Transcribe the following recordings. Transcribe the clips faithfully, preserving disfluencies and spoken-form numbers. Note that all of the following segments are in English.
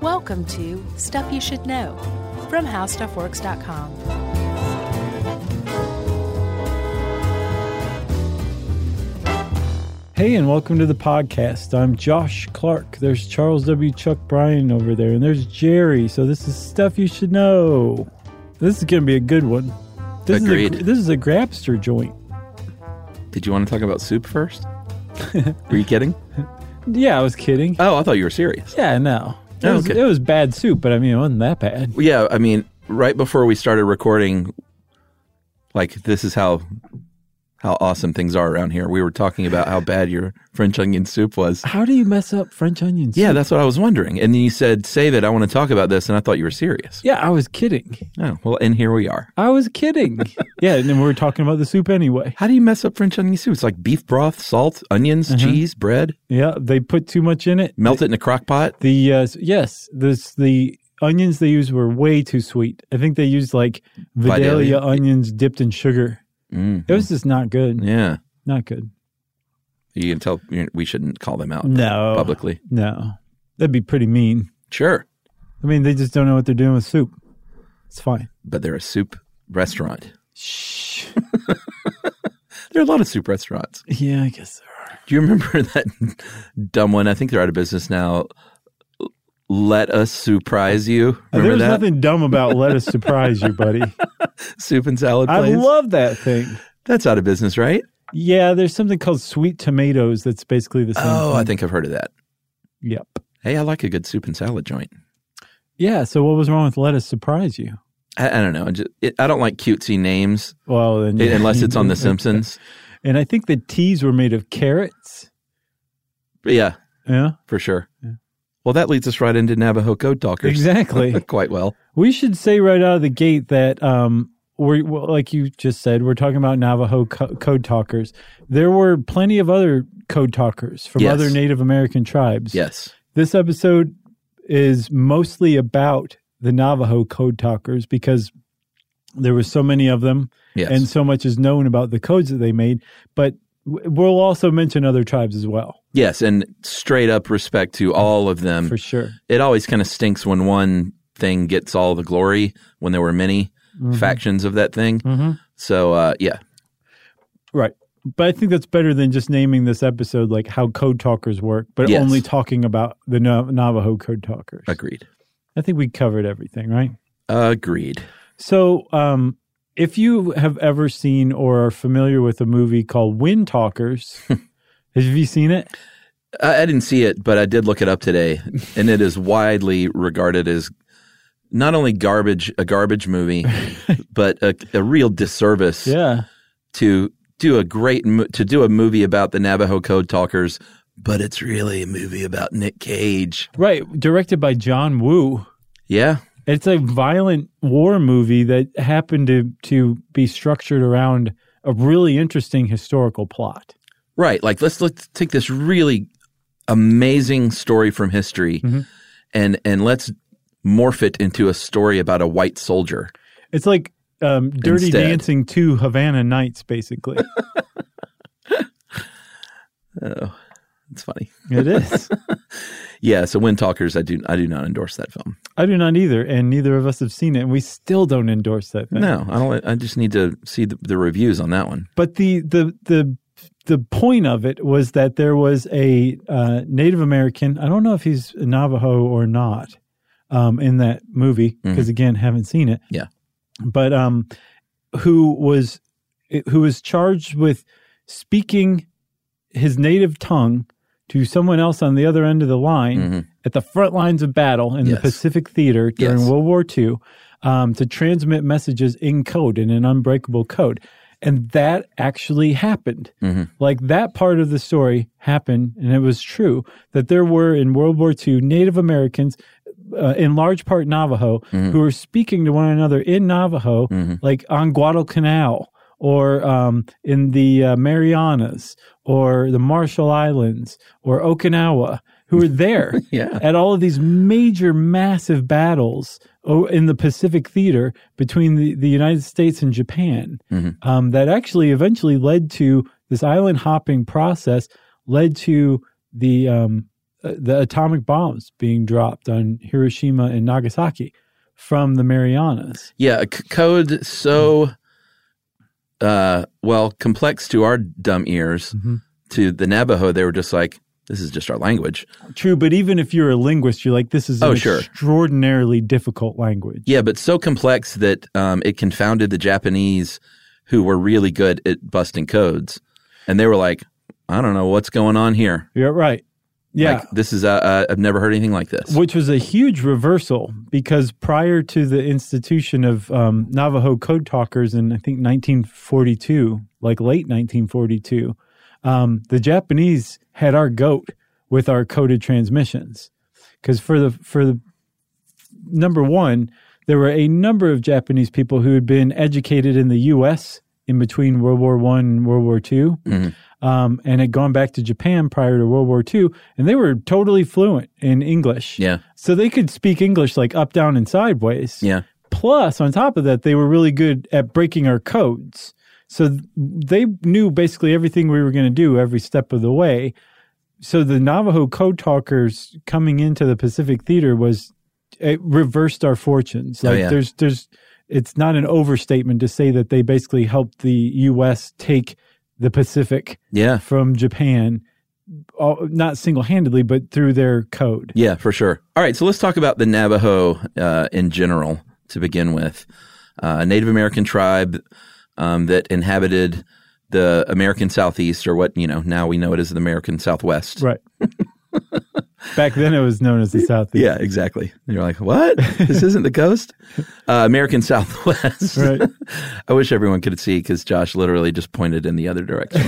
Welcome to Stuff You Should Know from how stuff works dot com. Hey, and welcome to the podcast. I'm Josh Clark. There's Charles W. Chuck Bryan over there, and there's Jerry. So this is Stuff You Should Know. This is going to be a good one. This Agreed. Is a, this is a grabster joint. Did you want to talk about soup first? Were you kidding? Yeah, I was kidding. Oh, I thought you were serious. Yeah, no. It, oh, okay. was, it was bad soup, but I mean, it wasn't that bad. Well, yeah, I mean, right before we started recording, like, this is how how awesome things are around here. We were talking about how bad your French onion soup was. How do you mess up French onion soup? Yeah, that's what I was wondering. And then you said, save it, I want to talk about this, and I thought you were serious. Yeah, I was kidding. Oh, well, and here we are. I was kidding. Yeah, and then we were talking about the soup anyway. How do you mess up French onion soup? It's like beef broth, salt, onions, uh-huh. cheese, bread. Yeah, they put too much in it. Melt the, it in a crock pot. The, uh, yes, this, the onions they used were way too sweet. I think they used like Vidalia, Vidalia. onions dipped in sugar. Mm-hmm. It was just not good. Yeah. Not good. You can tell we shouldn't call them out no, publicly. No. That'd be pretty mean. Sure. I mean, they just don't know what they're doing with soup. It's fine. But they're a soup restaurant. Shh. There are a lot of soup restaurants. Yeah, I guess there are. Do you remember that dumb one? I think they're out of business now. Let Us Surprise You. Remember There's that? Nothing dumb about Let Us Surprise You, buddy. Soup and salad place. I love that thing. That's out of business, right? Yeah, there's something called Sweet Tomatoes that's basically the same Oh, thing. I think I've heard of that. Yep. Hey, I like a good soup and salad joint. Yeah, so what was wrong with Let Us Surprise You? I, I don't know. I, just, it, I don't like cutesy names well, then, it, unless it's on The Simpsons. And I think the teas were made of carrots. Yeah. Yeah? For sure. Yeah. Well, that leads us right into Navajo Code Talkers. Exactly. Quite well. We should say right out of the gate that, um, we're, like you just said, we're talking about Navajo co- Code Talkers. There were plenty of other Code Talkers from yes. other Native American tribes. Yes. This episode is mostly about the Navajo Code Talkers because there were so many of them yes. and so much is known about the codes that they made. But we'll also mention other tribes as well. Yes, and straight up respect to all of them. For sure. It always kind of stinks when one thing gets all the glory, when there were many mm-hmm. factions of that thing. Mm-hmm. So, uh, yeah. Right. But I think that's better than just naming this episode like How Code Talkers Work, but yes. only talking about the Navajo Code Talkers. Agreed. I think we covered everything, right? Agreed. So, um, if you have ever seen or are familiar with a movie called Wind Talkers... Have you seen it? I, I didn't see it, but I did look it up today, and it is widely regarded as not only garbage, a garbage movie, but a, a real disservice. Yeah. to do a great mo- to do a movie about the Navajo Code Talkers, but it's really a movie about Nick Cage, right? Directed by John Woo. Yeah, it's a violent war movie that happened to to be structured around a really interesting historical plot. Right, like let's let's take this really amazing story from history, mm-hmm. and and let's morph it into a story about a white soldier. It's like um, Dirty Instead. Dancing two Havana Nights, basically. Oh, it's funny. It is. Yeah. So, Wind Talkers, I do I do not endorse that film. I do not either, and neither of us have seen it, and we still don't endorse that film. No, I don't. I just need to see the, the reviews on that one. But the the the. The point of it was that there was a uh, Native American, I don't know if he's Navajo or not, um, in that movie because, mm-hmm. again, haven't seen it. Yeah. But um, who was who was charged with speaking his native tongue to someone else on the other end of the line mm-hmm. at the front lines of battle in yes. the Pacific Theater during yes. World War Two um, to transmit messages in code, in an unbreakable code. And that actually happened. Mm-hmm. Like, that part of the story happened, and it was true, that there were, in World War Two, Native Americans, uh, in large part Navajo, mm-hmm. who were speaking to one another in Navajo, mm-hmm. like on Guadalcanal, or um, in the uh, Marianas, or the Marshall Islands, or Okinawa, who were there yeah. at all of these major, massive battles in the Pacific Theater between the, the United States and Japan mm-hmm. um, that actually eventually led to this island hopping process, led to the um, the atomic bombs being dropped on Hiroshima and Nagasaki from the Marianas. Yeah, a c- code so, uh, well, complex to our dumb ears. Mm-hmm. To the Navajo, they were just like, this is just our language. True, but even if you're a linguist, you're like, this is an oh, sure. extraordinarily difficult language. Yeah, but so complex that um, it confounded the Japanese, who were really good at busting codes. And they were like, I don't know what's going on here. You're right. Yeah. Like, this is, uh, uh, I've never heard anything like this. Which was a huge reversal, because prior to the institution of um, Navajo Code Talkers in, I think, nineteen forty-two, like late nineteen forty-two, Um, the Japanese had our goat with our coded transmissions, because for the for the number one, there were a number of Japanese people who had been educated in the U S in between World War One and World War Two, mm-hmm. um, and had gone back to Japan prior to World War Two, and they were totally fluent in English. Yeah, so they could speak English like up, down, and sideways. Yeah. Plus, on top of that, they were really good at breaking our codes. So they knew basically everything we were going to do every step of the way. So the Navajo Code Talkers coming into the Pacific Theater was, it reversed our fortunes. Like oh, yeah. there's, there's, it's not an overstatement to say that they basically helped the U S take the Pacific yeah. from Japan, all, not single-handedly, but through their code. Yeah, for sure. All right, so let's talk about the Navajo uh, in general to begin with. Uh, a Native American tribe Um, that inhabited the American Southeast, or what, you know, now we know it as the American Southwest. Right. Back then it was known as the Southeast. Yeah, exactly. And you're like, what? This isn't the coast? Uh, American Southwest. Right. I wish everyone could see, because Josh literally just pointed in the other direction.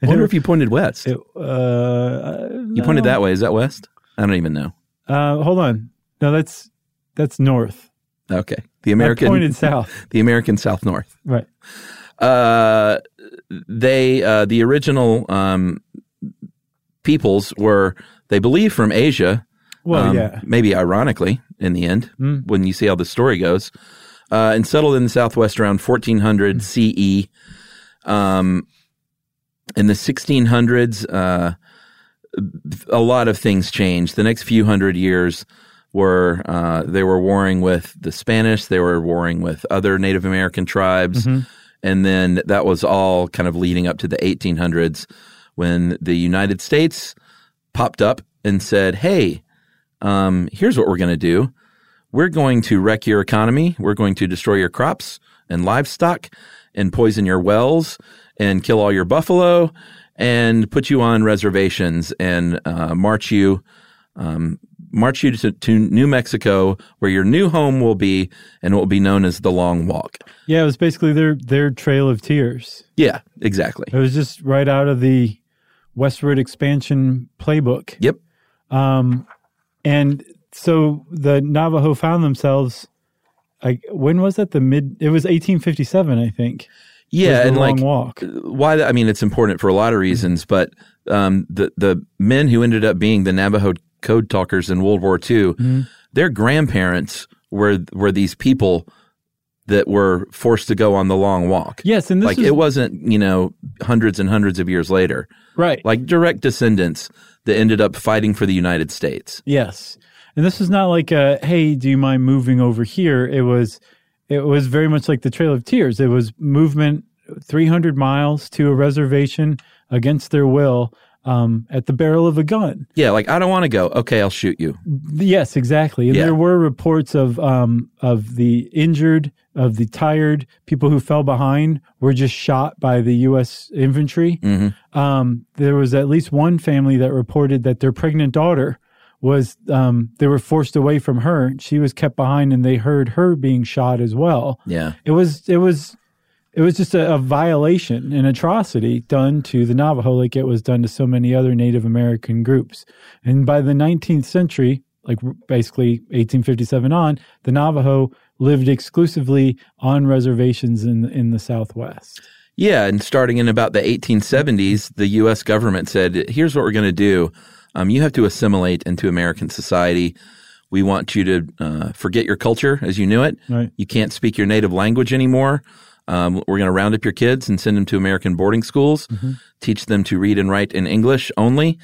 I wonder if you pointed west. It, uh, no. You pointed that way. Is that west? I don't even know. Uh, hold on. No, that's that's north. Okay. The American, I pointed south. The American South North. Right. Uh, they, uh, the original um, peoples were, they believe, from Asia. Well, um, yeah. Maybe ironically, in the end, mm. when you see how the story goes, uh, and settled in the Southwest around fourteen hundred mm. C E. Um, in the sixteen hundreds, uh, a lot of things changed. The next few hundred years were uh, they were warring with the Spanish, they were warring with other Native American tribes, mm-hmm. and then that was all kind of leading up to the eighteen hundreds, when the United States popped up and said, hey, um, here's what we're going to do. We're going to wreck your economy, we're going to destroy your crops and livestock and poison your wells and kill all your buffalo and put you on reservations and uh, march you um march you to, to New Mexico, where your new home will be, and what will be known as the Long Walk. Yeah, it was basically their their Trail of Tears. Yeah, exactly. It was just right out of the westward expansion playbook. Yep. Um, and so the Navajo found themselves, like, when was that? The mid, it was eighteen fifty-seven, I think. Yeah, and Long like, Walk. Why? The, I mean, it's important for a lot of reasons, but um, the the men who ended up being the Navajo Code Talkers in World War Two, mm-hmm. their grandparents were were these people that were forced to go on the Long Walk. Yes, and this like was, it wasn't, you know, hundreds and hundreds of years later, right? Like direct descendants that ended up fighting for the United States. Yes, and this was not like a, hey, do you mind moving over here? It was it was very much like the Trail of Tears. It was movement three hundred miles to a reservation against their will. um, at the barrel of a gun. Yeah, like, I don't want to go. Okay, I'll shoot you. Yes, exactly. And yeah. there were reports of um, of the injured, of the tired, people who fell behind were just shot by the U S infantry. Mm-hmm. Um, there was at least one family that reported that their pregnant daughter was, um, they were forced away from her. She was kept behind, and they heard her being shot as well. Yeah. It was, it was... It was just a, a violation, an atrocity done to the Navajo like it was done to so many other Native American groups. And by the nineteenth century, like basically eighteen fifty-seven on, the Navajo lived exclusively on reservations in, in the Southwest. Yeah, and starting in about the eighteen seventies, the U S government said, here's what we're going to do. Um, you have to assimilate into American society. We want you to uh, forget your culture as you knew it. Right. You can't speak your native language anymore. Um, we're going to round up your kids and send them to American boarding schools, mm-hmm. teach them to read and write in English only,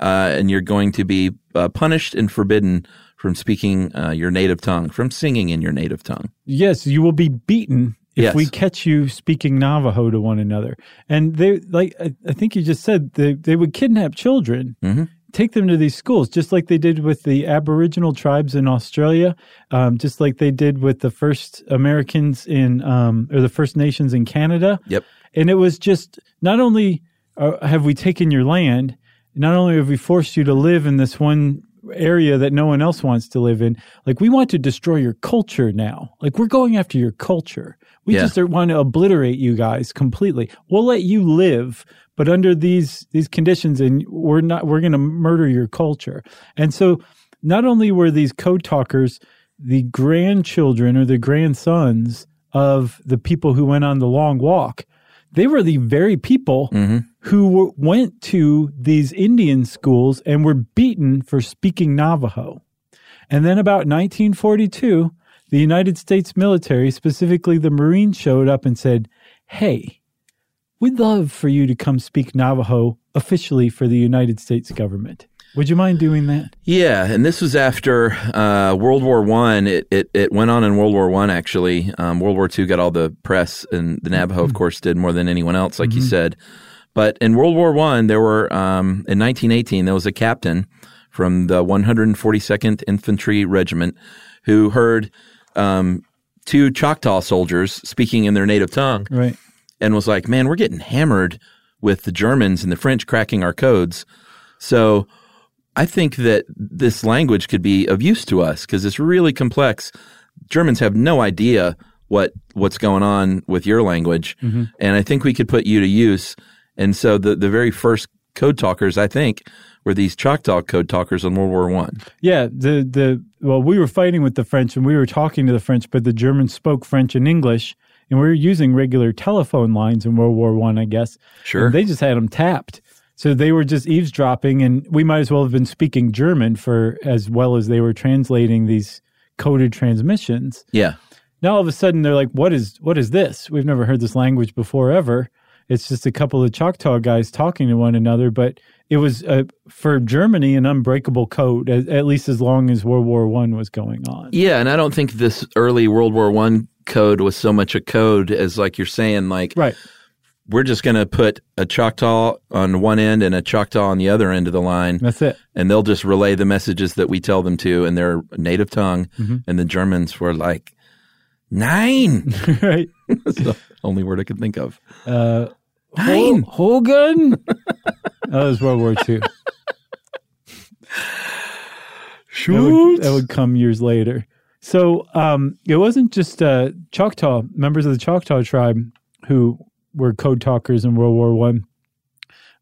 uh, and you're going to be uh, punished and forbidden from speaking uh, your native tongue, from singing in your native tongue. Yes, you will be beaten if yes. we catch you speaking Navajo to one another. And they, like I, I think you just said, they, they would kidnap children, mm-hmm. take them to these schools, just like they did with the Aboriginal tribes in Australia, um, just like they did with the first Americans in, um, or the First Nations in Canada. Yep. And it was just, not only uh, have we taken your land, not only have we forced you to live in this one area that no one else wants to live in, like, we want to destroy your culture now. Like, we're going after your culture. We yeah. just want to obliterate you guys completely. We'll let you live, but under these these conditions, and we're not we're going to murder your culture. And so, not only were these code talkers the grandchildren or the grandsons of the people who went on the Long Walk, they were the very people mm-hmm. who were, went to these Indian schools and were beaten for speaking Navajo. And then about nineteen forty-two. The United States military, specifically the Marines, showed up and said, hey, we'd love for you to come speak Navajo officially for the United States government. Would you mind doing that? Yeah, and this was after uh, World War One. It, it it went on in World War One, actually. Um, World War Two got all the press, and the Navajo, mm-hmm. of course, did more than anyone else, like mm-hmm. you said. But in World War One, there were, um, in nineteen eighteen, there was a captain from the one hundred forty-second Infantry Regiment who heard Um, two Choctaw soldiers speaking in their native tongue, right. and was like, man, we're getting hammered with the Germans and the French cracking our codes. So I think that this language could be of use to us because it's really complex. Germans have no idea what what's going on with your language, mm-hmm. and I think we could put you to use. And so the, the very first code talkers, I think, were these Choctaw code talkers in World War One. Yeah, the the well, we were fighting with the French and we were talking to the French, but the Germans spoke French and English, and we were using regular telephone lines in World War One, I, I guess. Sure. And they just had them tapped, so they were just eavesdropping, and we might as well have been speaking German for as well as they were translating these coded transmissions. Yeah. Now all of a sudden they're like, "What is what is this? We've never heard this language before ever." It's just a couple of Choctaw guys talking to one another, but it was, uh, for Germany, an unbreakable code, at, at least as long as World War One was going on. Yeah, and I don't think this early World War One code was so much a code as, like you're saying, like, right. we're just going to put a Choctaw on one end and a Choctaw on the other end of the line. That's it. And they'll just relay the messages that we tell them to in their native tongue, mm-hmm. and the Germans were like, nine! Right. That's the only word I could think of. Uh Nine. Hogan? That was World War Two. Shoot. That, that would come years later. So um, it wasn't just uh, Choctaw, members of the Choctaw tribe who were code talkers in World War One.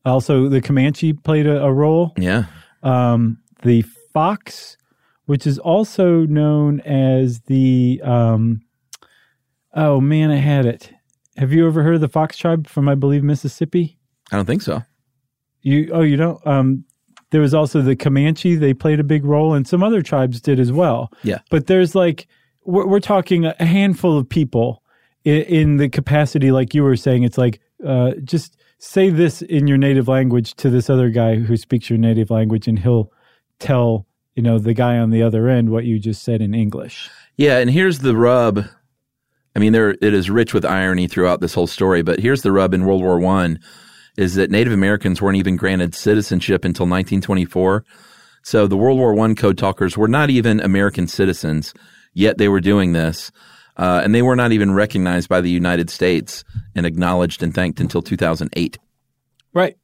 Also, the Comanche played a, a role. Yeah. Um, the Fox, which is also known as the, um, oh man, I had it. Have you ever heard of the Fox tribe from, I believe, Mississippi? I don't think so. You Oh, you don't? Um, there was also the Comanche. They played a big role, and some other tribes did as well. Yeah. But there's like, we're, we're talking a handful of people in, in the capacity, like you were saying. It's like, uh, just say this in your native language to this other guy who speaks your native language, and he'll tell, you know, the guy on the other end what you just said in English. Yeah, and here's the rub. I mean, there it is rich with irony throughout this whole story, but here's the rub in World War One is that Native Americans weren't even granted citizenship until nineteen twenty-four. So the World War One Code Talkers were not even American citizens, yet they were doing this. Uh, and they were not even recognized by the United States and acknowledged and thanked until two thousand eight. Right.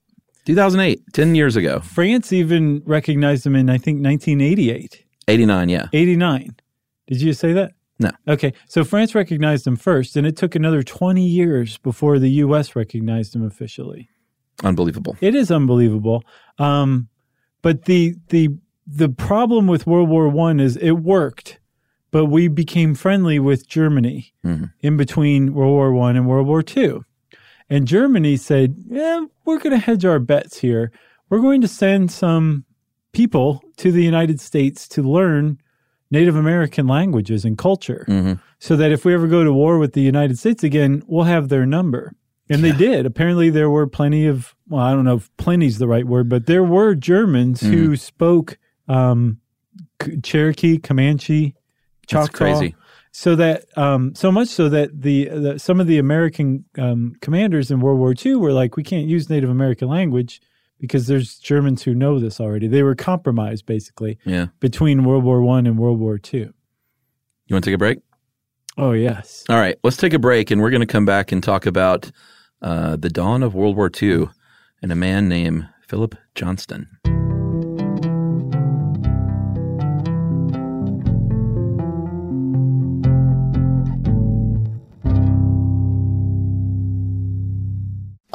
two thousand eight, ten years ago. France even recognized them in, I think, nineteen eighty-eight. eighty-nine, yeah. eighty-nine. Did you say that? No. Okay. So France recognized them first, and it took another twenty years before the U S recognized them officially. Unbelievable. It is unbelievable. Um, but the the the problem with World War One is it worked. But we became friendly with Germany mm-hmm. in between World War One and World War Two. And Germany said, yeah, we're going to hedge our bets here. We're going to send some people to the United States to learn Native American languages and culture mm-hmm. so that if we ever go to war with the United States again, we'll have their number. And yeah. they did. Apparently there were plenty of, well, I don't know if plenty is the right word, but there were Germans mm-hmm. who spoke um, Cherokee, Comanche, Choctaw. That's crazy. So that, um, so much so that the, the some of the American um, commanders in World War Two were like, we can't use Native American language because there's Germans who know this already. They were compromised basically yeah. between World War One and World War Two. You want to take a break? Oh, yes. All right, let's take a break, and we're going to come back and talk about uh, the dawn of World War Two and a man named Philip Johnston.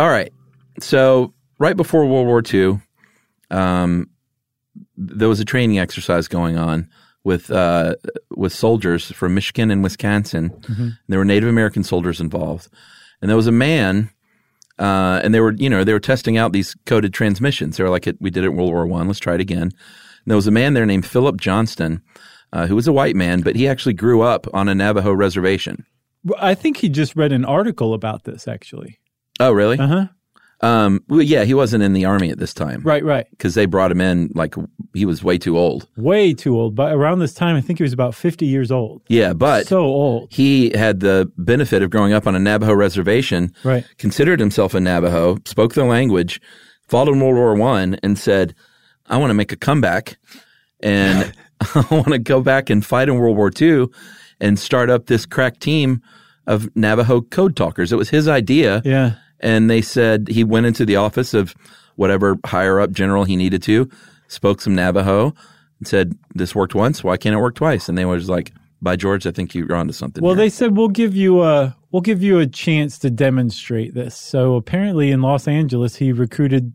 All right, so right before World War Two, um, there was a training exercise going on with uh, with soldiers from Michigan and Wisconsin. Mm-hmm. And there were Native American soldiers involved, and there was a man, uh, and they were you know they were testing out these coded transmissions. They were like, "We did it in World War One. Let's try it again." And there was a man there named Philip Johnston, uh, who was a white man, but he actually grew up on a Navajo reservation. I think he just read an article about this, actually. Oh, really? Uh-huh. Um, well, yeah, he wasn't in the Army at this time. Right, right. Because they brought him in, like, he was way too old. Way too old. But around this time, I think he was about fifty years old. Yeah, but... So old. He had the benefit of growing up on a Navajo reservation, right. Considered himself a Navajo, spoke the language, fought in World War One, and said, I want to make a comeback, and I want to go back and fight in World War Two and start up this crack team of Navajo Code Talkers. It was his idea. Yeah. And they said he went into the office of whatever higher-up general he needed to, spoke some Navajo, and said, this worked once. Why can't it work twice? And they were just like, by George, I think you're onto something. Well, here. They said, we'll give you a we'll give you a chance to demonstrate this. So apparently in Los Angeles, he recruited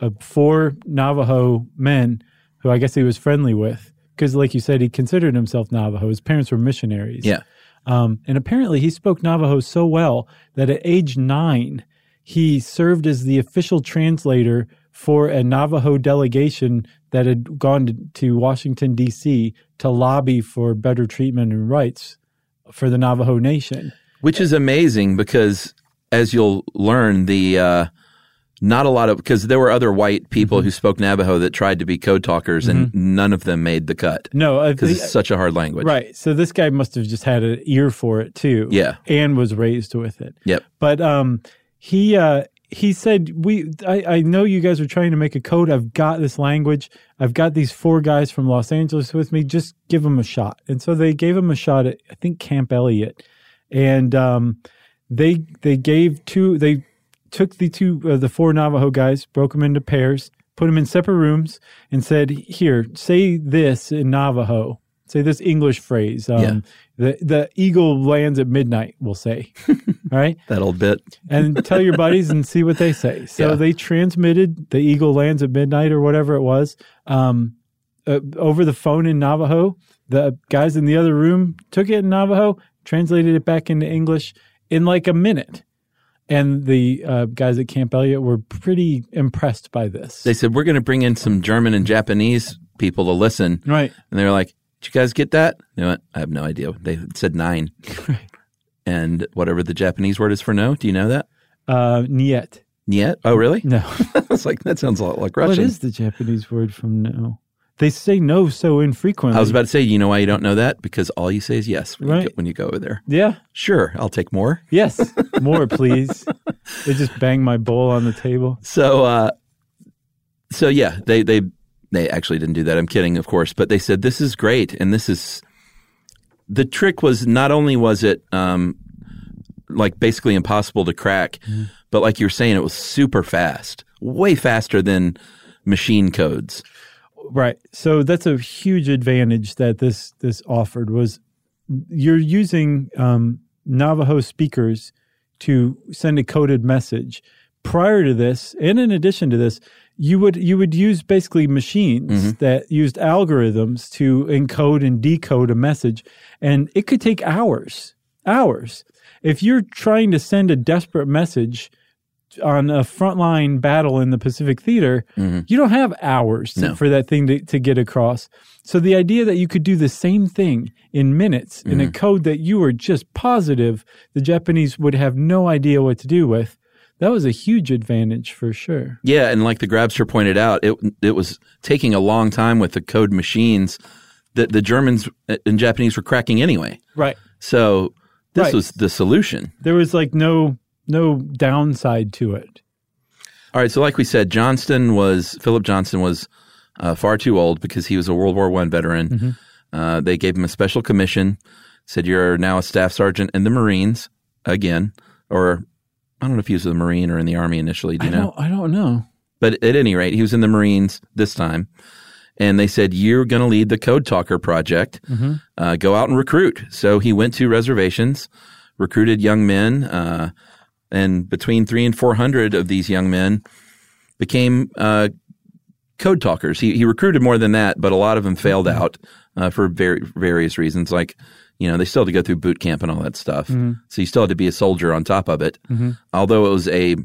uh, four Navajo men who I guess he was friendly with because, like you said, he considered himself Navajo. His parents were missionaries. Yeah. Um, and apparently he spoke Navajo so well that at age nine, he served as the official translator for a Navajo delegation that had gone to, to Washington, D C to lobby for better treatment and rights for the Navajo Nation. Which is amazing because, as you'll learn, the uh, not a lot of – because there were other white people mm-hmm. who spoke Navajo that tried to be code talkers, mm-hmm. and none of them made the cut. No. Because uh, it's such a hard language. Right. So this guy must have just had an ear for it too. Yeah. And was raised with it. Yep. But um, – He uh, he said, "We, I, I know you guys are trying to make a code. I've got this language. I've got these four guys from Los Angeles with me. Just give them a shot." And so they gave him a shot at, I think, Camp Elliott. And um, they they gave two, they took the two, uh, the four Navajo guys, broke them into pairs, put them in separate rooms, and said, "Here, say this in Navajo. Say this English phrase. Um, yeah. The the eagle lands at midnight," we'll say. All right? That old bit. And tell your buddies and see what they say. So yeah. They transmitted the eagle lands at midnight or whatever it was um, uh, over the phone in Navajo. The guys in the other room took it in Navajo, translated it back into English in like a minute. And the uh, guys at Camp Elliott were pretty impressed by this. They said, "We're going to bring in some German and Japanese people to listen." Right. And they were like, "Did you guys get that?" You know what? I have no idea. They said nine. Right. And whatever the Japanese word is for no, do you know that? Uh, niet. Niet? Oh, really? No. It's like, that sounds a lot like Russian. What is the Japanese word for no? They say no so infrequently. I was about to say, you know why you don't know that? Because all you say is yes when, right. you, go, when you go over there. Yeah. Sure. I'll take more. Yes. More, please. They just bang my bowl on the table. So, uh, so yeah, they... they They actually didn't do that. I'm kidding, of course. But they said, this is great. And this is – the trick was not only was it um, like basically impossible to crack, mm. but like you were saying, it was super fast, way faster than machine codes. Right. So that's a huge advantage that this this offered was you're using um, Navajo speakers to send a coded message. Prior to this, and in addition to this, you would you would use basically machines mm-hmm. that used algorithms to encode and decode a message, and it could take hours, hours. If you're trying to send a desperate message on a frontline battle in the Pacific Theater, mm-hmm. you don't have hours to, no. for that thing to, to get across. So the idea that you could do the same thing in minutes mm-hmm. in a code that you were just positive the Japanese would have no idea what to do with, that was a huge advantage for sure. Yeah, and like the Grabster pointed out, it it was taking a long time with the code machines that the Germans and Japanese were cracking anyway. Right. So this right. was the solution. There was like no no downside to it. All right, so like we said, Johnston was Philip Johnston was uh, far too old because he was a World War One veteran. Mm-hmm. Uh, they gave him a special commission, said you're now a staff sergeant in the Marines again, or I don't know if he was in the Marine or in the Army initially. Do you I know? Don't, I don't know. But at any rate, he was in the Marines this time. And they said, you're going to lead the Code Talker project. Mm-hmm. Uh, go out and recruit. So he went to reservations, recruited young men. Uh, and between three and four hundred of these young men became uh, Code Talkers. He, he recruited more than that, but a lot of them failed mm-hmm. out uh, for very, various reasons. Like, you know, they still had to go through boot camp and all that stuff. Mm-hmm. So you still had to be a soldier on top of it. Mm-hmm. Although it was a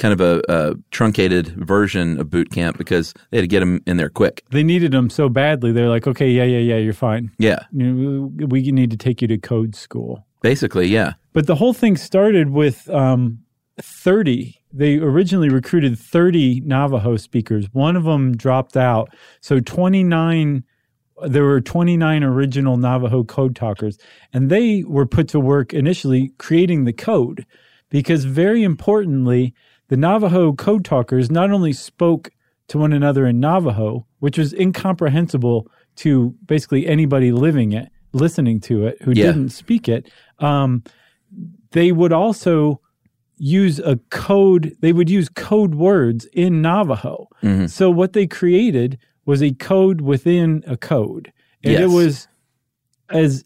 kind of a, a truncated version of boot camp because they had to get them in there quick. They needed them so badly. They're like, okay, yeah, yeah, yeah, you're fine. Yeah. You know, we need to take you to code school. Basically, yeah. But the whole thing started with um, thirty. They originally recruited thirty Navajo speakers. One of them dropped out. So twenty-nine... There were twenty-nine original Navajo Code Talkers, and they were put to work initially creating the code because, very importantly, the Navajo Code Talkers not only spoke to one another in Navajo, which was incomprehensible to basically anybody living it, listening to it, who yeah. didn't speak it, um, they would also use a code, they would use code words in Navajo. Mm-hmm. So what they created was a code within a code. And yes. it was as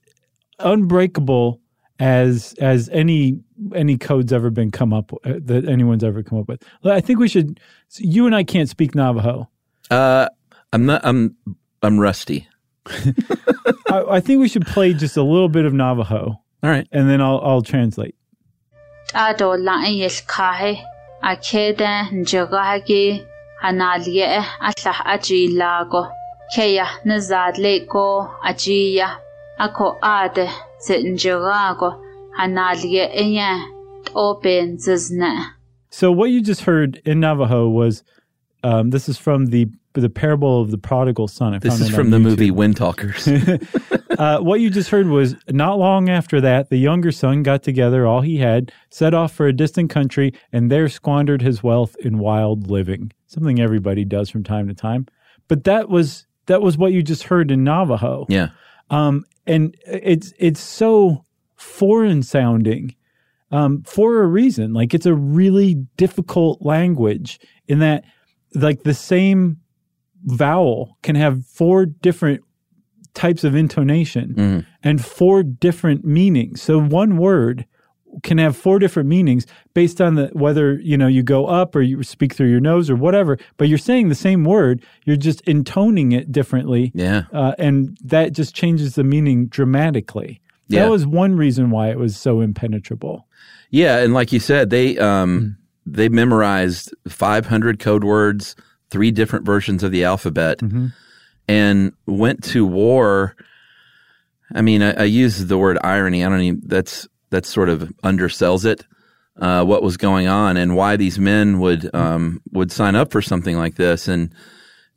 unbreakable as as any any code's ever been come up with, that anyone's ever come up with. I think we should you and I can't speak Navajo. Uh, I'm not I'm I'm rusty. I, I think we should play just a little bit of Navajo. All right. And then I'll I'll translate. Analia Asah Aji Lago Kea Nazad Lego Ajia Ako Ade Sitin Jirago Analia Eya Open Zizne. So what you just heard in Navajo was um, this is from the the parable of the prodigal son. I this found is from the YouTube. Movie Wind Talkers. Uh, what you just heard was, not long after that, the younger son got together all he had, set off for a distant country, and there squandered his wealth in wild living, something everybody does from time to time. But that was that was what you just heard in Navajo. Yeah. Um, and it's it's so foreign sounding um, for a reason. Like, it's a really difficult language in that, like, the same vowel can have four different types of intonation mm. and four different meanings. So one word can have four different meanings based on the whether, you know, you go up or you speak through your nose or whatever, but you're saying the same word, you're just intoning it differently. Yeah. Uh, and that just changes the meaning dramatically. Yeah. That was one reason why it was so impenetrable. Yeah, and like you said, they um, mm. they memorized five hundred code words, three different versions of the alphabet, mm-hmm. and went to war. I mean, I, I use the word irony. I don't even, that's that sort of undersells it, uh, what was going on and why these men would um, would sign up for something like this. And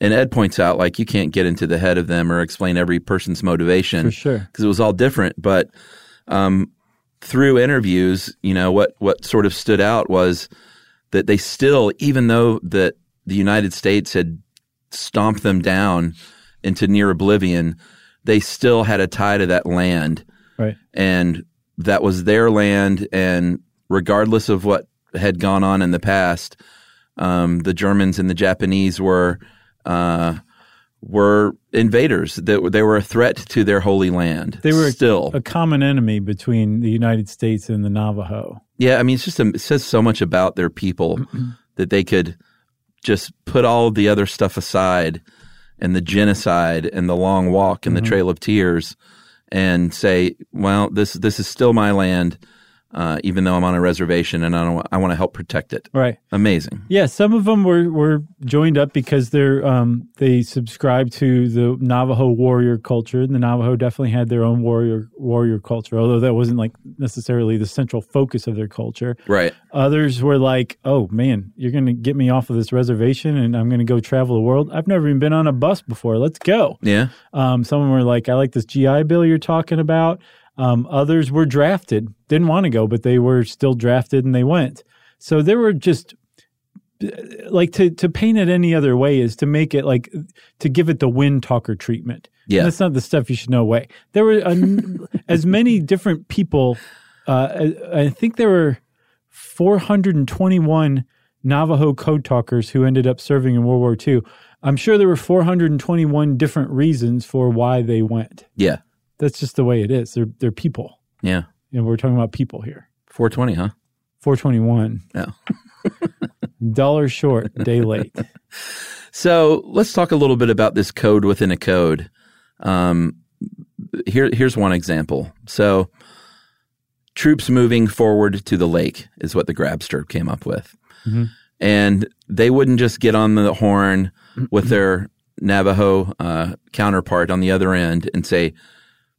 and Ed points out, like, you can't get into the head of them or explain every person's motivation. For sure. Because it was all different. But um, through interviews, you know, what, what sort of stood out was that they still, even though that the United States had stomped them down into near oblivion, they still had a tie to that land. Right. And that was their land, and regardless of what had gone on in the past, um, the Germans and the Japanese were uh, were invaders. They, they were a threat to their holy land. They were still a, a common enemy between the United States and the Navajo. Yeah, I mean, it's just a, it says so much about their people mm-hmm. that they could just put all the other stuff aside, and the genocide, and the Long Walk, and mm-hmm. the Trail of Tears, and say, well, this this is still my land, uh, even though I'm on a reservation, and I don't, I want to help protect it. Right. Amazing. Yeah, some of them were, were joined up because they're um, they subscribed to the Navajo warrior culture, and the Navajo definitely had their own warrior warrior culture, although that wasn't, like, necessarily the central focus of their culture. Right. Others were like, oh, man, you're going to get me off of this reservation, and I'm going to go travel the world. I've never even been on a bus before. Let's go. Yeah. Um, some of them were like, I like this G I Bill you're talking about. Um, others were drafted, didn't want to go, but they were still drafted and they went. So there were just, like, to, to paint it any other way is to make it, like, to give it the Wind Talker treatment. Yeah. And that's not the Stuff You Should Know way. There were a, as many different people. Uh, I, I think there were four hundred twenty-one Navajo Code Talkers who ended up serving in World War Two. I'm sure there were four hundred twenty-one different reasons for why they went. Yeah. That's just the way it is. They're they're people. Yeah. And we're talking about people here. four twenty, huh? four twenty-one. Oh. Dollar short, day late. So let's talk a little bit about this code within a code. Um, here, here's one example. So, troops moving forward to the lake is what the Grabster came up with. Mm-hmm. And they wouldn't just get on the horn with their Navajo uh, counterpart on the other end and say,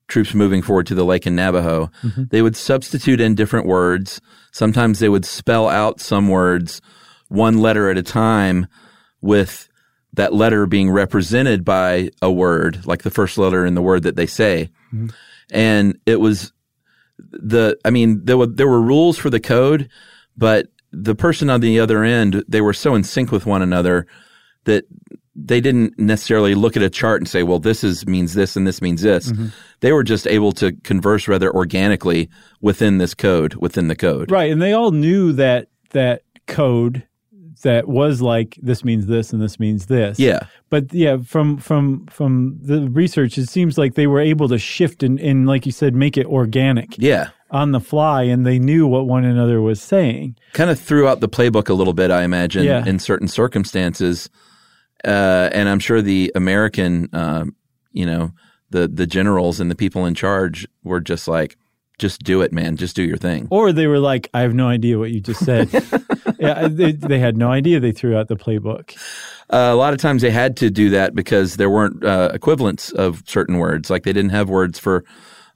troops moving forward to the lake in Navajo, mm-hmm. they would substitute in different words. Sometimes they would spell out some words one letter at a time, with that letter being represented by a word, like the first letter in the word that they say. Mm-hmm. And it was the, I mean, there were, there were rules for the code, but the person on the other end, they were so in sync with one another that they didn't necessarily look at a chart and say, well, this is means this and this means this. Mm-hmm. They were just able to converse rather organically within this code, within the code. Right, and they all knew that that code that was like, this means this and this means this. Yeah. But, yeah, from from from the research, it seems like they were able to shift and, and, like you said, make it organic. Yeah. On the fly, and they knew what one another was saying. Kind of threw out the playbook a little bit, I imagine, yeah. in certain circumstances. Uh, and I'm sure the American, uh, you know, the, the generals and the people in charge were just like, just do it, man. Just do your thing. Or they were like, I have no idea what you just said. yeah, they, they had no idea. They threw out the playbook. Uh, a lot of times they had to do that because there weren't uh, equivalents of certain words. Like, they didn't have words for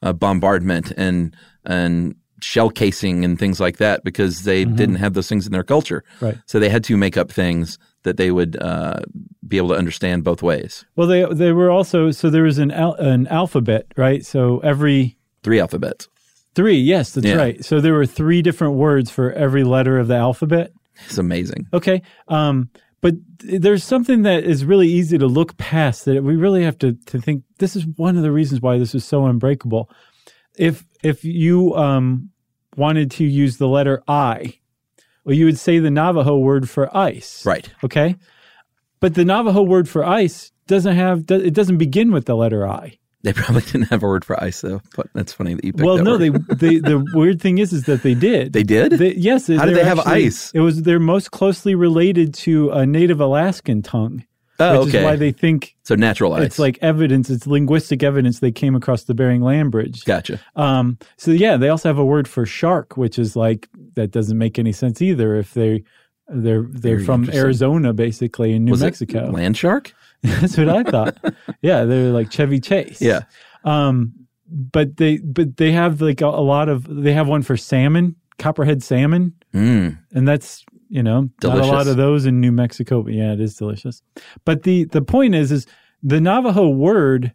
uh, bombardment and and shell casing and things like that because they mm-hmm. didn't have those things in their culture. Right. So they had to make up things that they would uh, be able to understand both ways. Well, they they were also, so there was an al- an alphabet, right? So every... Three alphabets. Three, yes, that's yeah. right. So there were three different words for every letter of the alphabet. It's amazing. Okay. Um, but th- there's something that is really easy to look past that we really have to, to think, this is one of the reasons why this is so unbreakable. If if you um, wanted to use the letter I, well, you would say the Navajo word for ice. Right. Okay? But the Navajo word for ice doesn't have, it doesn't begin with the letter I. They probably didn't have a word for ice, though. But that's funny that you picked well, that no, word. Well, no, they, they, the weird thing is is that they did. They did? They, yes. How did they have actually, ice? It was, they're most closely related to a Native Alaskan tongue. Oh, which okay. is why they think... So natural ice. It's like evidence, it's linguistic evidence they came across the Bering Land Bridge. Gotcha. Um, so, yeah, they also have a word for shark, which is like, that doesn't make any sense either if they... They're they're Very from Arizona, basically, in New Was Mexico. It land shark? That's what I thought. Yeah, they're like Chevy Chase. Yeah, um, but they but they have like a, a lot of they have one for salmon, copperhead salmon, mm. and that's you know delicious. Not a lot of those in New Mexico. But yeah, it is delicious. But the the point is is the Navajo word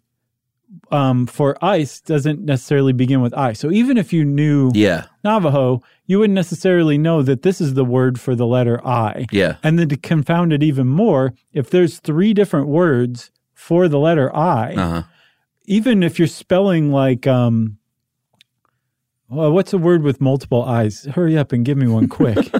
um, for ice doesn't necessarily begin with I. So even if you knew yeah. Navajo, you wouldn't necessarily know that this is the word for the letter I. Yeah. And then to confound it even more, if there's three different words for the letter I, uh-huh. even if you're spelling like, um, well, what's a word with multiple I's? Hurry up and give me one quick.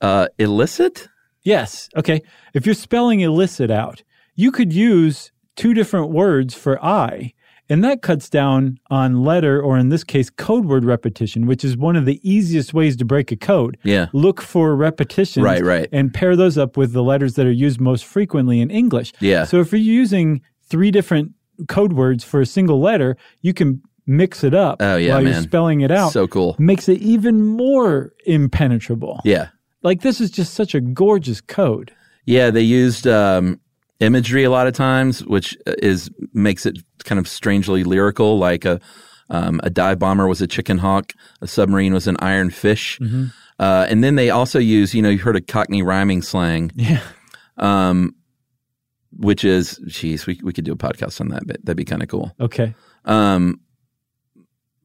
uh, illicit? Yes. Okay. If you're spelling illicit out, you could use two different words for I. And that cuts down on letter, or in this case, code word repetition, which is one of the easiest ways to break a code. Yeah. Look for repetitions right, right. and pair those up with the letters that are used most frequently in English. Yeah. So if you're using three different code words for a single letter, you can mix it up oh, yeah, while man. You're spelling it out. So cool. Makes it even more impenetrable. Yeah. Like this is just such a gorgeous code. Yeah, they used... Um imagery a lot of times, which is makes it kind of strangely lyrical, like a um, a dive bomber was a chicken hawk, a submarine was an iron fish. Mm-hmm. Uh, and then they also use, you know, you've heard of Cockney rhyming slang, yeah, um, which is, geez, we we could do a podcast on that, but that'd be kind of cool. Okay. Um,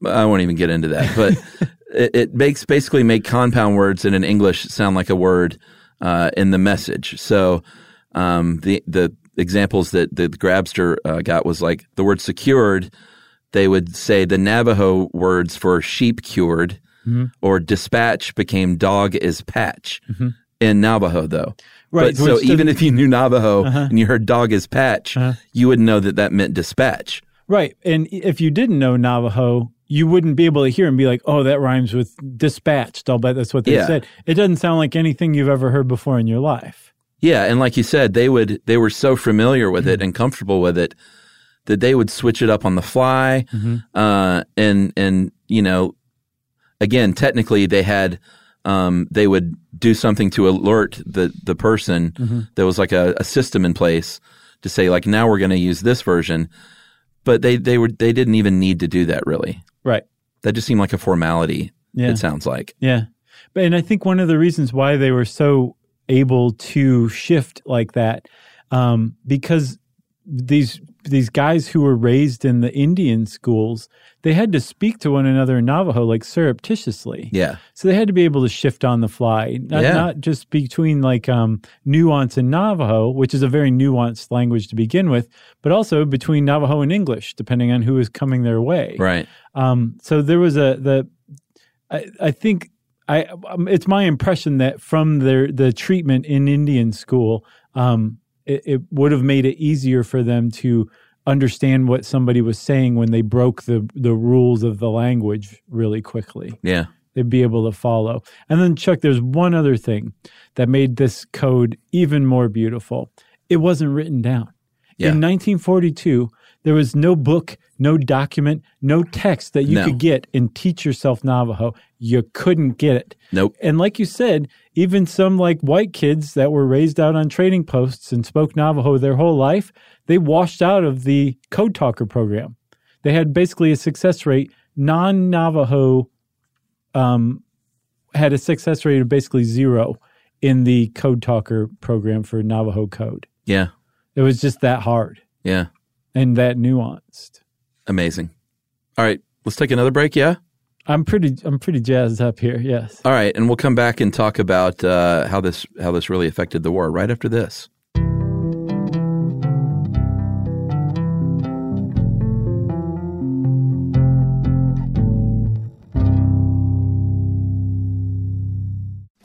I won't even get into that, but it, it makes basically make compound words in an English sound like a word uh, in the message. So... Um, the the examples that the Grabster uh, got was like the word secured, they would say the Navajo words for sheep cured mm-hmm. or dispatch became dog is patch mm-hmm. in Navajo though. Right. But, so even if you knew Navajo uh-huh. and you heard dog is patch, uh-huh. you wouldn't know that that meant dispatch. Right. And if you didn't know Navajo, you wouldn't be able to hear and be like, oh, that rhymes with dispatched. I'll bet that's what they yeah. said. It doesn't sound like anything you've ever heard before in your life. Yeah, and like you said, they would they were so familiar with it and comfortable with it that they would switch it up on the fly. Mm-hmm. Uh, and and you know, again, technically they had um, they would do something to alert the the person. Mm-hmm. There was like a, a system in place to say like, now we're going to use this version, but they they were they didn't even need to do that really. Right. That just seemed like a formality. Yeah. It sounds like. Yeah, but and I think one of the reasons why they were so able to shift like that um, because these these guys who were raised in the Indian schools, they had to speak to one another in Navajo like surreptitiously. Yeah. So they had to be able to shift on the fly, not, yeah. not just between like um, nuance and Navajo, which is a very nuanced language to begin with, but also between Navajo and English, depending on who was coming their way. Right. Um, so there was a, the I, I think, I, um, it's my impression that from their the treatment in Indian school, um, it, it would have made it easier for them to understand what somebody was saying when they broke the, the rules of the language really quickly. Yeah. They'd be able to follow. And then, Chuck, there's one other thing that made this code even more beautiful. It wasn't written down. Yeah. In nineteen forty-two, there was no book, no document, no text that you no. could get and teach yourself Navajo. You couldn't get it. Nope. And like you said, even some like white kids that were raised out on trading posts and spoke Navajo their whole life, they washed out of the Code Talker program. They had basically a success rate. Non-Navajo um, had a success rate of basically zero in the Code Talker program for Navajo Code. Yeah. It was just that hard. Yeah. And that nuanced. Amazing. All right, let's take another break, yeah? I'm pretty I'm pretty jazzed up here, yes. All right, and we'll come back and talk about uh, how this how this really affected the war right after this.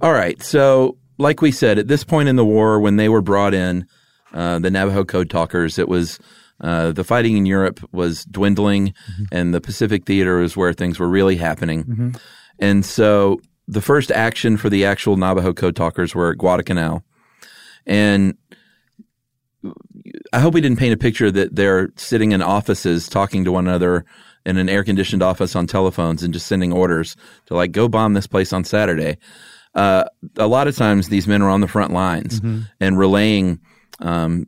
All right, so like we said, at this point in the war, when they were brought in, uh, the Navajo Code Talkers, it was uh, the fighting in Europe was dwindling, mm-hmm. and the Pacific Theater is where things were really happening. Mm-hmm. And so the first action for the actual Navajo Code Talkers were at Guadalcanal. And I hope we didn't paint a picture that they're sitting in offices talking to one another in an air-conditioned office on telephones and just sending orders to, like, go bomb this place on Saturday. Uh, a lot of times these men are on the front lines mm-hmm. and relaying um,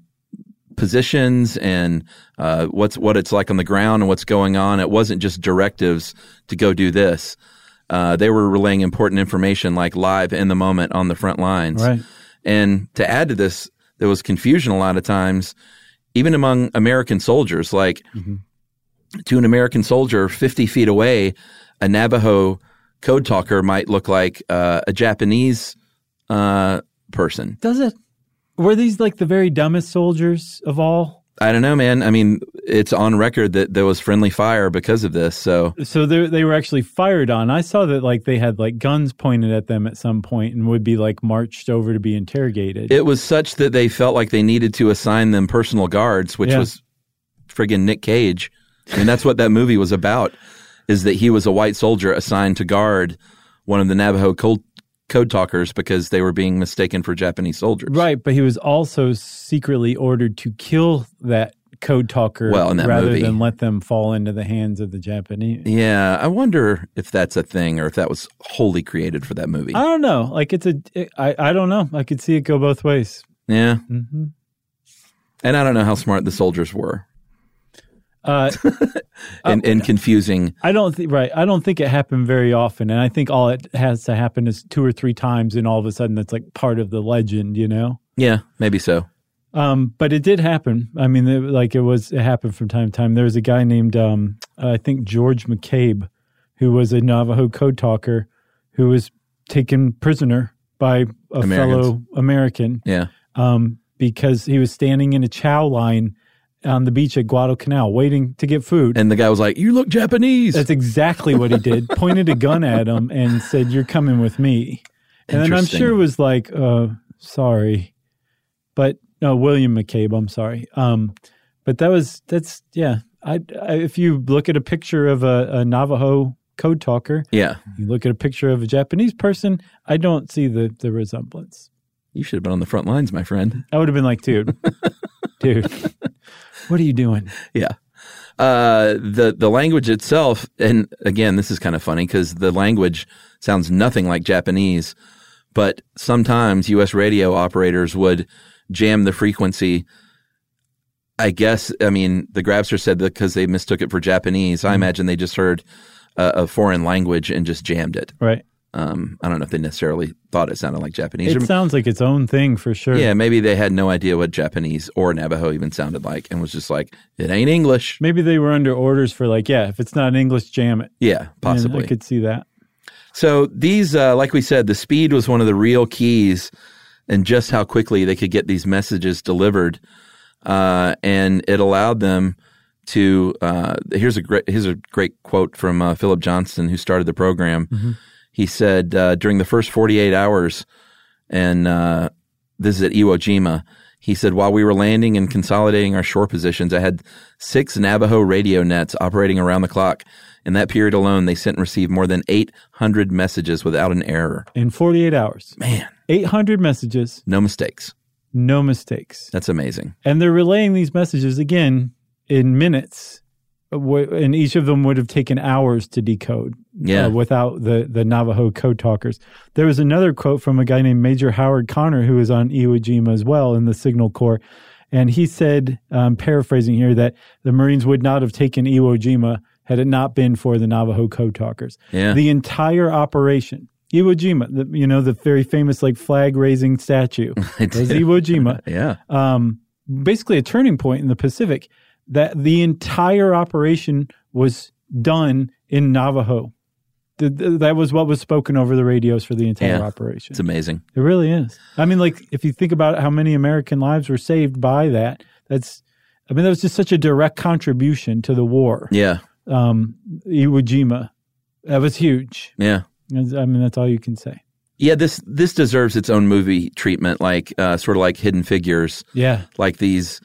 positions and uh, what's what it's like on the ground and what's going on. It wasn't just directives to go do this. Uh, they were relaying important information, like live in the moment on the front lines. Right. And to add to this, there was confusion a lot of times, even among American soldiers. Like mm-hmm. to an American soldier fifty feet away, a Navajo Code Talker might look like uh, a Japanese uh, person. Does it? Were these like the very dumbest soldiers of all? I don't know, man. I mean, it's on record that there was friendly fire because of this. So, so they they were actually fired on. I saw that like they had like guns pointed at them at some point and would be like marched over to be interrogated. It was such that they felt like they needed to assign them personal guards, which yeah. was friggin' Nick Cage. I mean, that's what that movie was about. Is that he was a white soldier assigned to guard one of the Navajo code, code talkers because they were being mistaken for Japanese soldiers. Right, but he was also secretly ordered to kill that code talker well, in that rather movie. Than let them fall into the hands of the Japanese. Yeah, I wonder if that's a thing or if that was wholly created for that movie. I don't know. Like it's a, it, I, I don't know. I could see it go both ways. Yeah. Mm-hmm. And I don't know how smart the soldiers were. Uh, and, and confusing. I don't think right. I don't think it happened very often, and I think all it has to happen is two or three times, and all of a sudden that's like part of the legend, you know? Yeah, maybe so. Um, but it did happen. I mean, it, like it was it happened from time to time. There was a guy named um, I think George McCabe, who was a Navajo Code Talker, who was taken prisoner by a Americans. fellow American. Yeah, um, because he was standing in a chow line on the beach at Guadalcanal waiting to get food. And the guy was like, you look Japanese. That's exactly what he did. Pointed a gun at him and said, you're coming with me. And then I'm sure was like, uh, sorry. But no, William McCabe, I'm sorry. Um, but that was, that's, yeah. I, I if you look at a picture of a, a Navajo code talker, yeah. you look at a picture of a Japanese person, I don't see the, the resemblance. You should have been on the front lines, my friend. I would have been like, dude, dude. What are you doing? Yeah. Uh, the the language itself, and again, this is kind of funny because the language sounds nothing like Japanese, but sometimes U S radio operators would jam the frequency. I guess, I mean, the Grabster said that because they mistook it for Japanese. I imagine they just heard uh, a foreign language and just jammed it. Right. Um, I don't know if they necessarily thought it sounded like Japanese. It or, sounds like its own thing for sure. Yeah, maybe they had no idea what Japanese or Navajo even sounded like and was just like, it ain't English. Maybe they were under orders for like, yeah, if it's not English, jam it. Yeah, possibly. And I could see that. So these, uh, like we said, the speed was one of the real keys and just how quickly they could get these messages delivered. Uh, and it allowed them to, uh, here's a great, here's a great quote from uh, Philip Johnston, who started the program. Mm-hmm. He said, uh, during the first forty-eight hours, and uh, this is at Iwo Jima, he said, while we were landing and consolidating our shore positions, I had six Navajo radio nets operating around the clock. In that period alone, they sent and received more than eight hundred messages without an error. In forty-eight hours. Man. eight hundred messages. No mistakes. No mistakes. That's amazing. And they're relaying these messages, again, in minutes. And each of them would have taken hours to decode yeah. uh, without the, the Navajo Code Talkers. There was another quote from a guy named Major Howard Connor, who was on Iwo Jima as well in the Signal Corps. And he said, um, paraphrasing here, that the Marines would not have taken Iwo Jima had it not been for the Navajo Code Talkers. Yeah. The entire operation, Iwo Jima, the, you know, the very famous like flag-raising statue was Iwo Jima. yeah. Um, basically a turning point in the Pacific. That the entire operation was done in Navajo. The, the, that was what was spoken over the radios for the entire yeah, operation. It's amazing. It really is. I mean, like, if you think about how many American lives were saved by that, that's, I mean, that was just such a direct contribution to the war. Yeah. Um, Iwo Jima. That was huge. Yeah. I mean, that's all you can say. Yeah, this this deserves its own movie treatment, like, uh, sort of like Hidden Figures. Yeah. Like these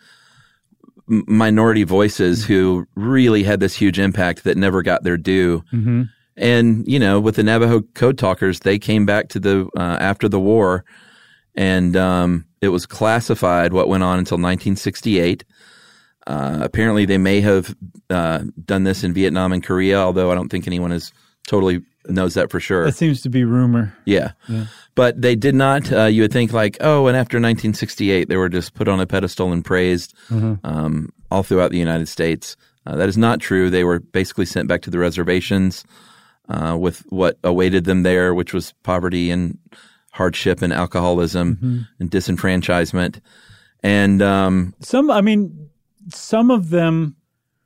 minority voices mm-hmm. who really had this huge impact that never got their due. Mm-hmm. And, you know, with the Navajo Code Talkers, they came back to the, uh, after the war, and um, it was classified what went on until nineteen sixty-eight. Uh, apparently they may have uh, done this in Vietnam and Korea, although I don't think anyone is totally knows that for sure. That seems to be rumor. Yeah. yeah. But they did not, uh, you would think like, oh, and after nineteen sixty-eight, they were just put on a pedestal and praised mm-hmm. um, all throughout the United States. Uh, that is not true. They were basically sent back to the reservations uh, with what awaited them there, which was poverty and hardship and alcoholism mm-hmm. and disenfranchisement. And um, some, I mean, some of them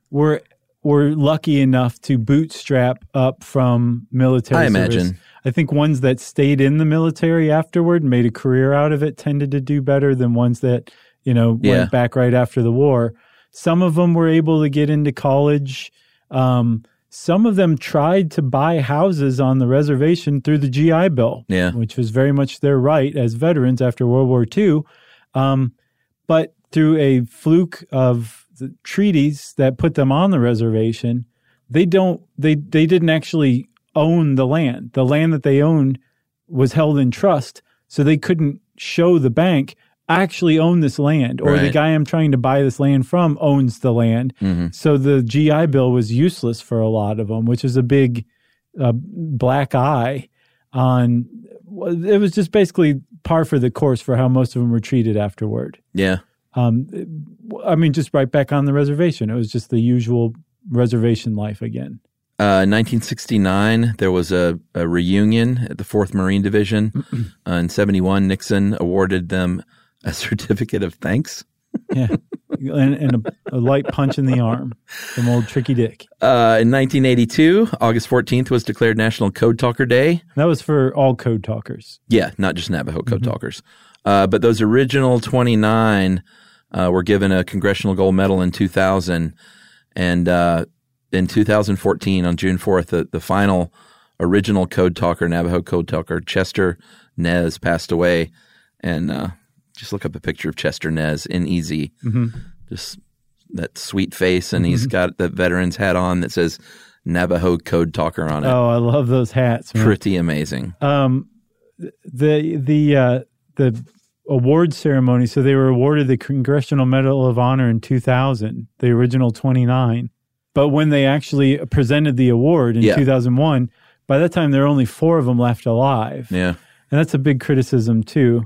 were were lucky enough to bootstrap up from military I service. Imagine. I think ones that stayed in the military afterward, made a career out of it, tended to do better than ones that, you know, yeah. went back right after the war. Some of them were able to get into college. Um, some of them tried to buy houses on the reservation through the G I Bill, yeah. which was very much their right as veterans after World War Two. Um, but through a fluke of the treaties that put them on the reservation, they don't they they didn't actually own the land. The land that they owned was held in trust, so they couldn't show the bank, I actually own this land, or right. the guy I'm trying to buy this land from owns the land. Mm-hmm. So the G I Bill was useless for a lot of them, which is a big uh, black eye on. It was just basically par for the course for how most of them were treated afterward. Yeah. Um, I mean, just right back on the reservation. It was just the usual reservation life again. Uh, nineteen sixty-nine, there was a, a reunion at the fourth Marine Division. uh, in seventy-one, Nixon awarded them a certificate of thanks. yeah, and, and a, a light punch in the arm from old Tricky Dick. Uh, in nineteen eighty-two, August fourteenth was declared National Code Talker Day. That was for all Code Talkers. Yeah, not just Navajo Code mm-hmm. Talkers. Uh, but those original twenty-nine uh, were given a Congressional Gold Medal in two thousand. And uh, in two thousand fourteen, on June fourth, the, the final original Code Talker, Navajo Code Talker, Chester Nez, passed away. And uh, just look up a picture of Chester Nez in Easy. Mm-hmm. Just that sweet face, and mm-hmm. he's got the veteran's hat on that says Navajo Code Talker on it. Oh, I love those hats, man. Pretty amazing. Um, the... the uh the award ceremony, so they were awarded the Congressional Medal of Honor in two thousand, the original twenty-nine. But when they actually presented the award in yeah. two thousand one, by that time there were only four of them left alive. Yeah. And that's a big criticism too,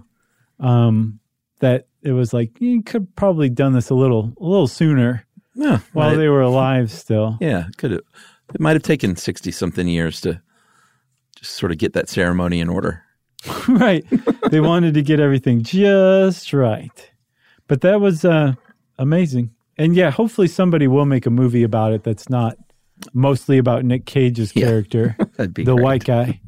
um, that it was like, you could probably done this a little a little sooner yeah, while right. they were alive still. Yeah, could have. It might have taken sixty-something years to just sort of get that ceremony in order. Right. They wanted to get everything just right. But that was uh, amazing. And yeah, hopefully somebody will make a movie about it that's not mostly about Nick Cage's yeah. character, that'd be the great. White guy.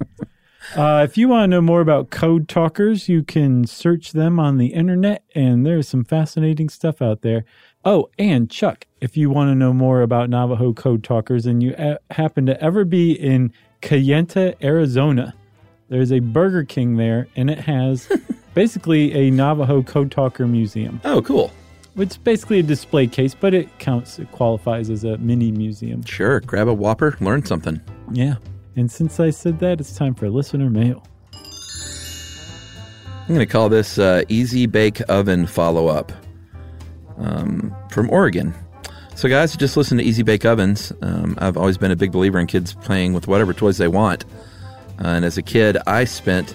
Uh, if you want to know more about Code Talkers, you can search them on the internet, and there's some fascinating stuff out there. Oh, and Chuck, if you want to know more about Navajo Code Talkers and you a- happen to ever be in Kayenta, Arizona, there's a Burger King there, and it has basically a Navajo Code Talker museum. Oh, cool. It's basically a display case, but it counts, it qualifies as a mini museum. Sure, grab a Whopper, learn something. Yeah. And since I said that, it's time for listener mail. I'm going to call this uh, Easy Bake Oven follow-up um, from Oregon. So guys, just listen to Easy Bake Ovens. Um, I've always been a big believer in kids playing with whatever toys they want. Uh, and as a kid, I spent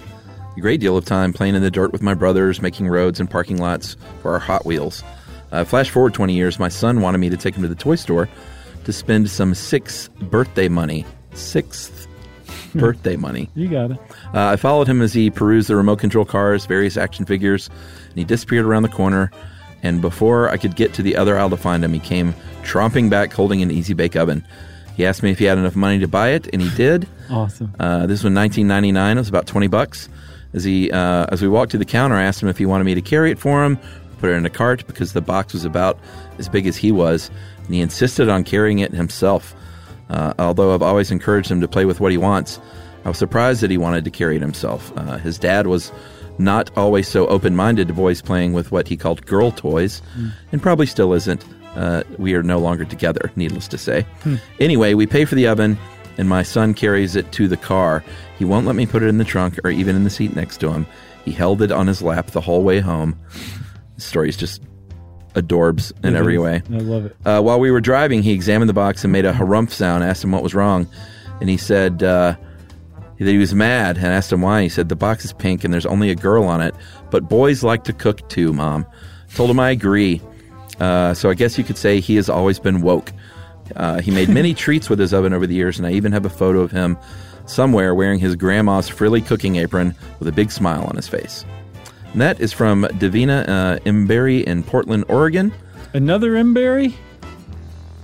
a great deal of time playing in the dirt with my brothers, making roads and parking lots for our Hot Wheels. Uh, flash forward twenty years, my son wanted me to take him to the toy store to spend some sixth birthday money. Sixth birthday money. You got it. Uh, I followed him as he perused the remote control cars, various action figures, and he disappeared around the corner. And before I could get to the other aisle to find him, he came tromping back holding an Easy Bake Oven. He asked me if he had enough money to buy it, and he did. Awesome. Uh, this was nineteen ninety-nine. It was about twenty bucks. As he, uh, as we walked to the counter, I asked him if he wanted me to carry it for him, put it in a cart, because the box was about as big as he was, and he insisted on carrying it himself. Uh, although I've always encouraged him to play with what he wants, I was surprised that he wanted to carry it himself. Uh, his dad was not always so open-minded to boys playing with what he called girl toys, mm. and probably still isn't. Uh, we are no longer together, needless to say. Hmm. Anyway, we pay for the oven, and my son carries it to the car. He won't let me put it in the trunk or even in the seat next to him. He held it on his lap the whole way home. The story's just adorbs in it every is. way. I love it. Uh, while we were driving, he examined the box and made a harumph sound. I asked him what was wrong, and he said uh, that he was mad, and I asked him why. He said, the box is pink and there's only a girl on it, but boys like to cook too, Mom. I told him I agree. Uh, so I guess you could say he has always been woke. Uh, he made many treats with his oven over the years, and I even have a photo of him somewhere wearing his grandma's frilly cooking apron with a big smile on his face. And that is from Davina uh, Embury in Portland, Oregon. Another Embury?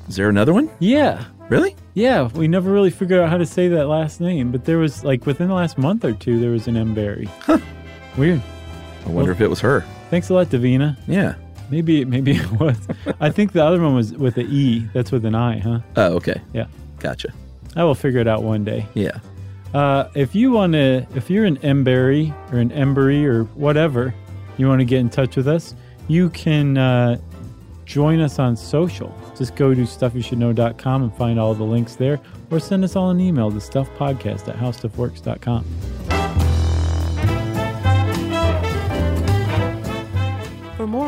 Is there another one? Yeah. Really? Yeah. We never really figured out how to say that last name, but there was, like, within the last month or two, there was an Embury. Huh. Weird. I wonder well, if it was her. Thanks a lot, Davina. Yeah. Maybe, maybe it was. I think the other one was with an E. That's with an I, huh? Oh, okay. Yeah. Gotcha. I will figure it out one day. Yeah. Uh, if you want to, if you're an Embury or an Embury or whatever, you want to get in touch with us, you can uh, join us on social. Just go to stuff you should know dot com and find all the links there, or send us all an email to stuffpodcast at how stuff works dot com. For more